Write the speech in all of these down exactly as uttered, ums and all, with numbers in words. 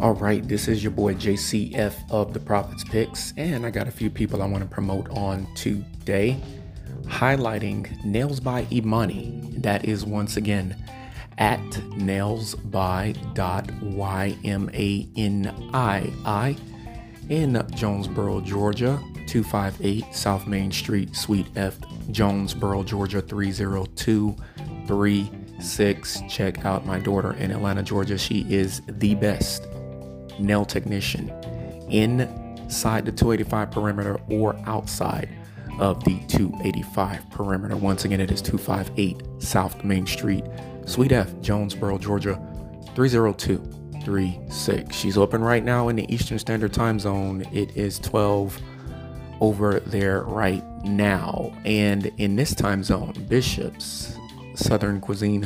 All right, this is your boy J C F of the Prophet's Picks, and I got a few people I want to promote on today, highlighting Nails by Imani. That is once again at nailsby dot y m a n i i in Jonesboro, Georgia, two fifty-eight South Main Street, Suite F, Jonesboro, Georgia three oh two three six. Check out my daughter in Atlanta, Georgia. She is the best nail technician inside the two eighty-five perimeter or outside of the two eighty-five perimeter. Once again, it is two fifty-eight South Main Street, Suite F, Jonesboro, Georgia three oh two three six. She's open right now in the Eastern Standard Time Zone. It is twelve over there right now. And in this time zone, Bishop's Southern Cuisine,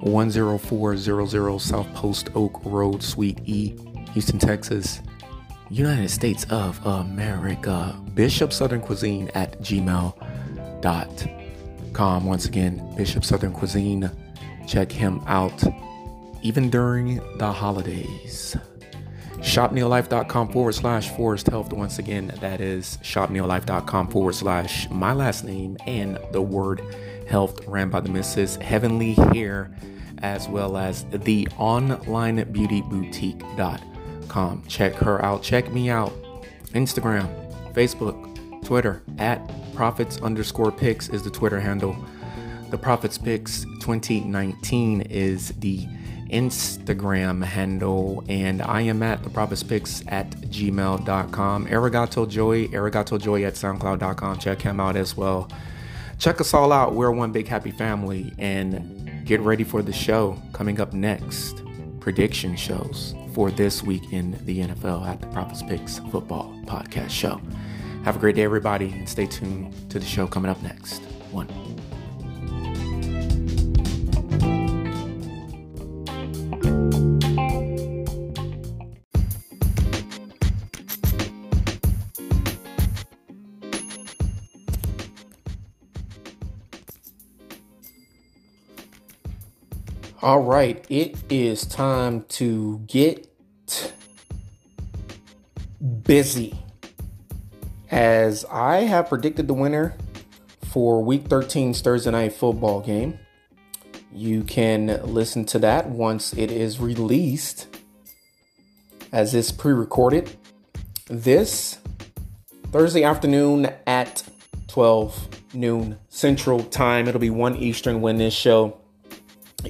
one oh four hundred South Post Oak Road, Suite E, Houston, Texas, United States of America. Bishop Southern Cuisine at gmail dot com. Once again, Bishop Southern Cuisine. Check him out even during the holidays. Shopneallife.com forward slash Forest Health. Once again, that is shopneallife.com forward slash my last name and the word health, ran by the missus Heavenly Hair, as well as the online beauty boutique dot com. Check her out. Check me out. Instagram, Facebook, Twitter at Prophets underscore Picks is the Twitter handle. The Prophets Picks twenty nineteen is the Instagram handle, and I am at the Prophets Picks at gmail dot com. Arigato Joy, Arigato Joy at soundcloud dot com. Check him out as well. Check us all out. We're one big happy family, and get ready for the show coming up next. Prediction shows for this week in the N F L at the Prophets Picks Football Podcast Show. Have a great day, everybody, and stay tuned to the show coming up next. One. All right, it is time to get busy, as I have predicted the winner for Week thirteen's Thursday Night Football game. You can listen to that once it is released, as it's pre-recorded this Thursday afternoon at twelve noon Central Time. It'll be one Eastern when this show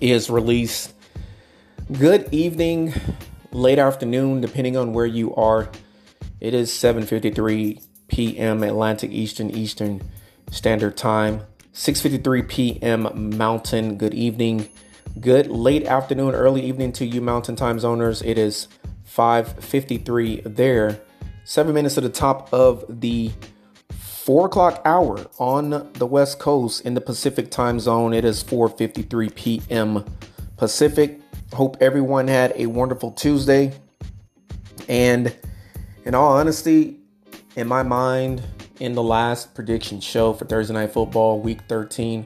is released. Good evening, late afternoon, depending on where you are. It is seven fifty-three p.m. Atlantic Eastern Eastern Standard Time, six fifty-three p.m. Mountain. Good evening, good late afternoon, early evening to you Mountain Time zoners. It is five fifty-three there. Seven minutes to the top of the Four o'clock hour on the West Coast. In the Pacific time zone, it is four fifty-three p.m. Pacific. Hope everyone had a wonderful Tuesday. And in all honesty, in my mind, in the last prediction show for Thursday Night Football, Week thirteen,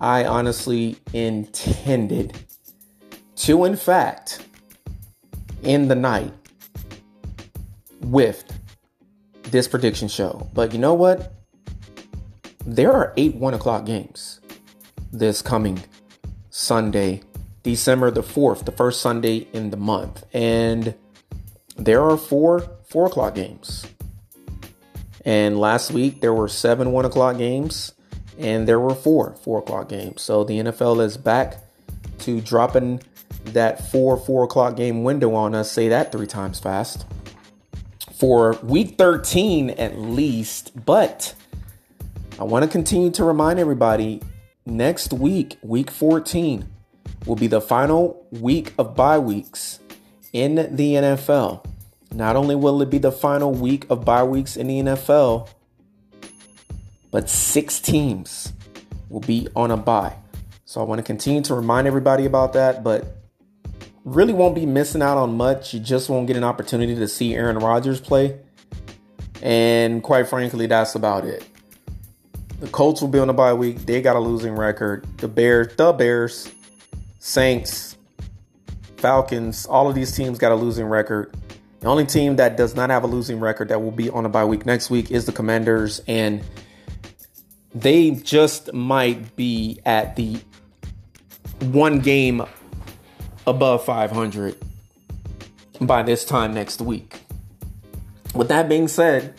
I honestly intended to, in fact, end the night with this prediction show. But you know what? There are eight one o'clock games this coming Sunday, December the fourth, the first Sunday in the month. And there are four four o'clock games. And last week there were seven one o'clock games and there were four four o'clock games. So the N F L is back to dropping that four four o'clock game window on us. Say that three times fast. For Week thirteen at least. But I want to continue to remind everybody, next week, Week fourteen, will be the final week of bye weeks in the N F L. Not only will it be the final week of bye weeks in the N F L, but six teams will be on a bye. So I want to continue to remind everybody about that, but really won't be missing out on much. You just won't get an opportunity to see Aaron Rodgers play. And quite frankly, that's about it. The Colts will be on the bye week. They got a losing record. The Bears, the Bears, Saints, Falcons, all of these teams got a losing record. The only team that does not have a losing record that will be on a bye week next week is the Commanders, and they just might be at the one game above five hundred by this time next week. With that being said,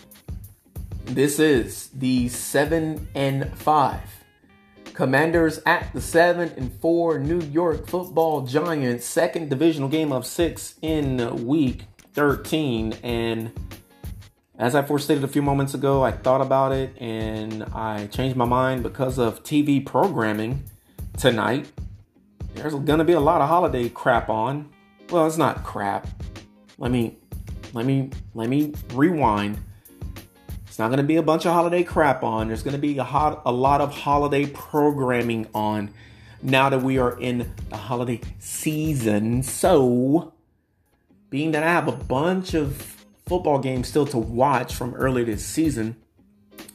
this is the seven and five Commanders at the seven and four New York Football Giants, second divisional game of six in week thirteen. And as I forestated a few moments ago, I thought about it and I changed my mind because of T V programming tonight. There's going to be a lot of holiday crap on. Well, it's not crap. Let me, let me, let me rewind. It's not going to be a bunch of holiday crap on. There's going to be a, hot, a lot of holiday programming on now that we are in the holiday season. So, being that I have a bunch of football games still to watch from earlier this season,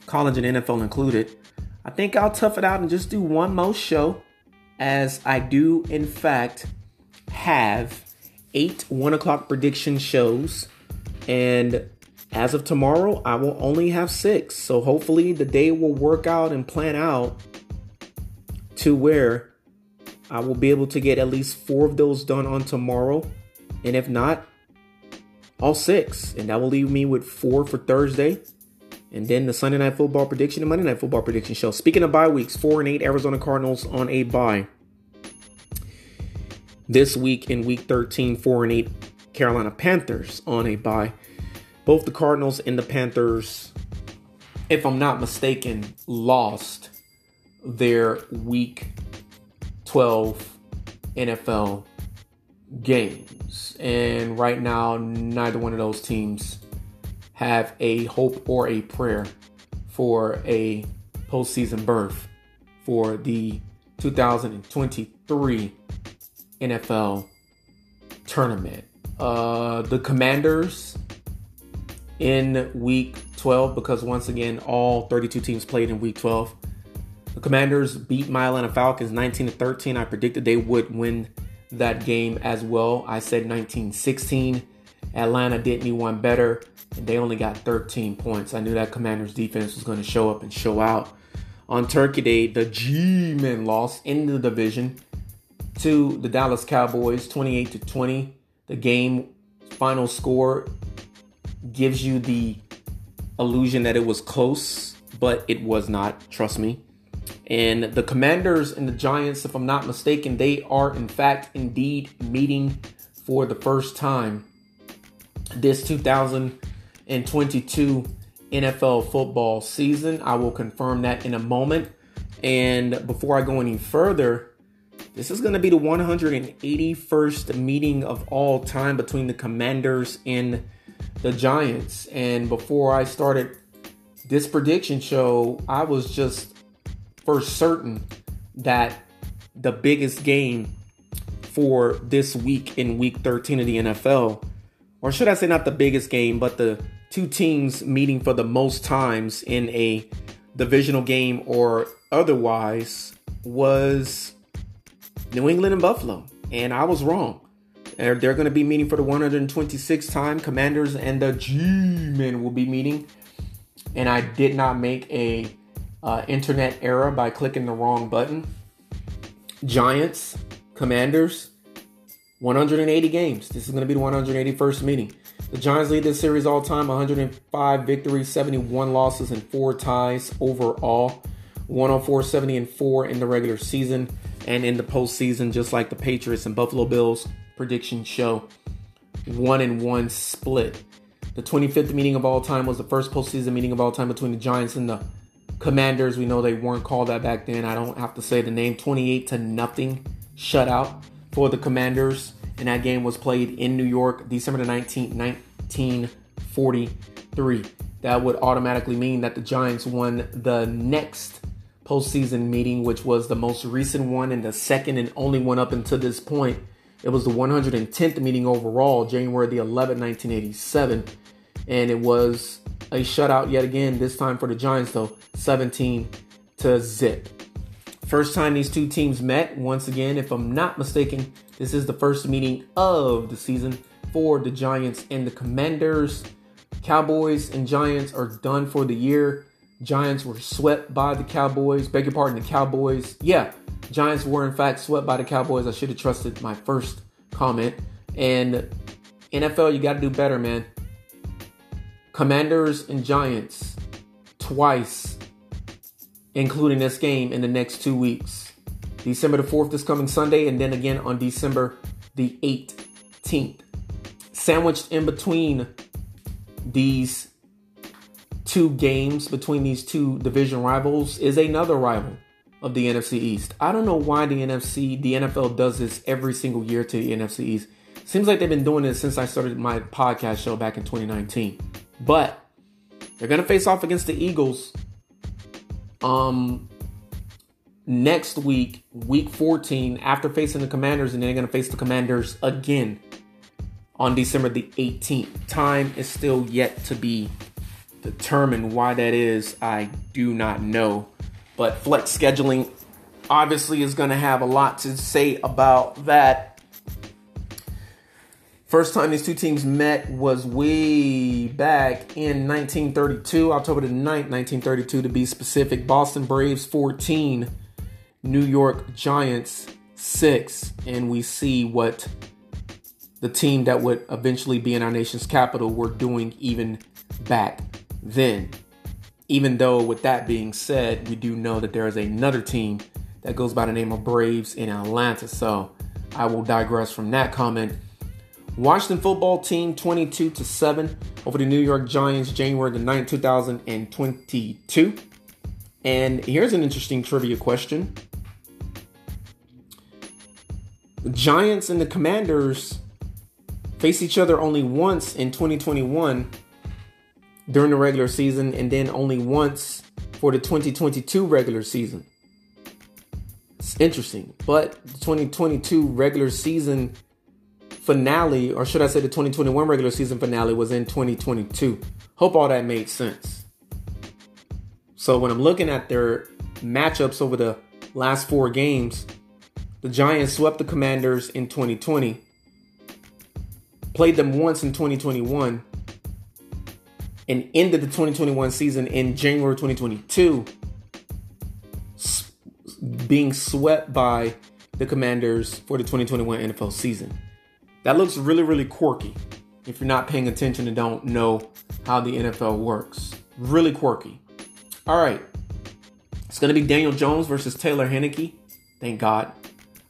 college and N F L included, I think I'll tough it out and just do one more show, as I do, in fact, have eight one o'clock prediction shows. And as of tomorrow, I will only have six. So hopefully the day will work out and plan out to where I will be able to get at least four of those done on tomorrow. And if not, all six. And that will leave me with four for Thursday. And then the Sunday Night Football prediction and Monday Night Football prediction show. Speaking of bye weeks, four and eight Arizona Cardinals on a bye this week in week thirteen. Four and eight Carolina Panthers on a bye. Both the Cardinals and the Panthers, if I'm not mistaken, lost their week twelve N F L games. And right now, neither one of those teams have a hope or a prayer for a postseason berth for the two thousand twenty-three N F L tournament. Uh, the Commanders in week twelve, because once again, all thirty-two teams played in week twelve. The Commanders beat my Atlanta Falcons nineteen to thirteen. I predicted they would win that game as well. I said nineteen sixteen. Atlanta did me one better, and they only got thirteen points. I knew that Commanders defense was going to show up and show out. On Turkey Day, the G-Men lost in the division to the Dallas Cowboys, twenty-eight to twenty. The game final score gives you the illusion that it was close, but it was not. Trust me. And the Commanders and the Giants, if I'm not mistaken, they are in fact indeed meeting for the first time this two thousand twenty-two N F L football season. I will confirm that in a moment. And before I go any further, this is going to be the one hundred eighty-first meeting of all time between the Commanders and the Giants. And before I started this prediction show, I was just for certain that the biggest game for this week in week thirteen of the N F L, or should I say not the biggest game, but the two teams meeting for the most times in a divisional game or otherwise, was New England and Buffalo. And I was wrong. They're, they're going to be meeting for the one hundred twenty-sixth time. Commanders and the G-Men will be meeting. And I did not make a uh, internet error by clicking the wrong button. Giants, Commanders, one hundred eighty games. This is going to be the one hundred eighty-first meeting. The Giants lead this series all time, one hundred five victories, seventy-one losses, and four ties overall. one oh four, seventy, and four in the regular season and in the postseason, just like the Patriots and Buffalo Bills prediction show, one and one split. The twenty-fifth meeting of all time was the first postseason meeting of all time between the Giants and the Commanders. We know they weren't called that back then. I don't have to say the name. twenty-eight to nothing shutout for the Commanders, and that game was played in New York, December the nineteenth, nineteen forty-three. That would automatically mean that the Giants won the next postseason meeting, which was the most recent one and the second and only one up until this point. It was the one hundred tenth meeting overall, January the eleventh, nineteen eighty-seven, and it was a shutout yet again, this time for the Giants, though, 17 to zip. First time these two teams met. Once again, if I'm not mistaken, this is the first meeting of the season for the Giants and the Commanders. Cowboys and Giants are done for the year. Giants were swept by the Cowboys. Beg your pardon, the Cowboys. Yeah, Giants were in fact swept by the Cowboys. I should have trusted my first comment. And N F L, you got to do better, man. Commanders and Giants twice, including this game in the next two weeks. December the fourth is coming Sunday, and then again on December the eighteenth. Sandwiched in between these two games, between these two division rivals, is another rival of the N F C East. I don't know why the N F C, the N F L does this every single year to the N F C East. Seems like they've been doing this since I started my podcast show back in twenty nineteen. But they're going to face off against the Eagles um, next week, week fourteen, after facing the Commanders, and then they're going to face the Commanders again on December the eighteenth. Time is still yet to be determined. Why that is, I do not know. But flex scheduling obviously is going to have a lot to say about that. First time these two teams met was way back in nineteen thirty-two, October the ninth, nineteen thirty-two to be specific. Boston Braves fourteen, New York Giants six. And we see what the team that would eventually be in our nation's capital were doing even back then. Even though, with that being said, we do know that there is another team that goes by the name of Braves in Atlanta. So I will digress from that comment. Washington football team twenty-two to seven over the New York Giants, January the ninth, two thousand twenty-two. And here's an interesting trivia question. The Giants and the Commanders face each other only once in twenty twenty-one during the regular season, and then only once for the twenty twenty-two regular season. It's interesting, but the twenty twenty-two regular season finale, or should I say the twenty twenty-one regular season finale, was in twenty twenty-two. Hope all that made sense. So when I'm looking at their matchups over the last four games, the Giants swept the Commanders in twenty twenty. Played them once in twenty twenty-one and ended the twenty twenty-one season in January twenty twenty-two, being swept by the Commanders for the twenty twenty-one N F L season. That looks really, really quirky if you're not paying attention and don't know how the N F L works. Really quirky. All right. It's going to be Daniel Jones versus Taylor Heinicke. Thank God.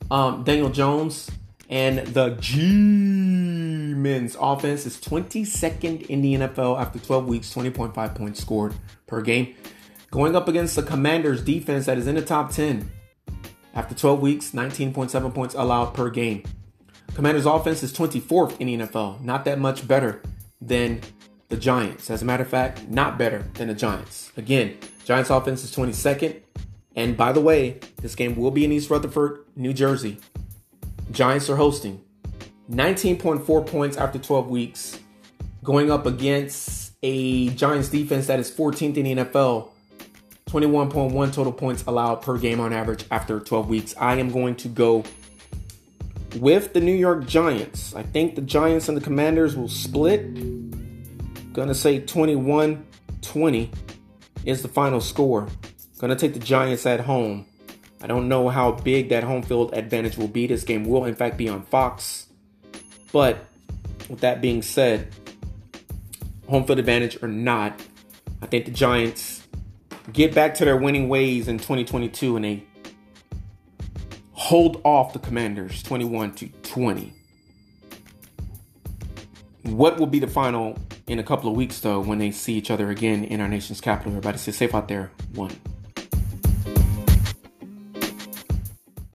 Um, Daniel Jones and the G. Men's offense is twenty-second in the N F L after twelve weeks, twenty point five points scored per game. Going up against the Commanders defense that is in the top ten after twelve weeks, nineteen point seven points allowed per game. Commanders offense is twenty-fourth in the N F L, not that much better than the Giants. As a matter of fact, not better than the Giants. Again, Giants offense is twenty-second. And by the way, this game will be in East Rutherford, New Jersey. Giants are hosting. nineteen point four points after twelve weeks, going up against a Giants defense that is fourteenth in the N F L, twenty-one point one total points allowed per game on average after twelve weeks. I am going to go with the New York Giants. I think the Giants and the Commanders will split. Gonna say twenty-one twenty is the final score. Gonna take the Giants at home. I don't know how big that home field advantage will be. This game will, in fact, be on Fox. But with that being said, home field advantage or not, I think the Giants get back to their winning ways in twenty twenty-two and they hold off the Commanders twenty-one to twenty. What will be the final in a couple of weeks, though, when they see each other again in our nation's capital? Everybody stay safe out there. One.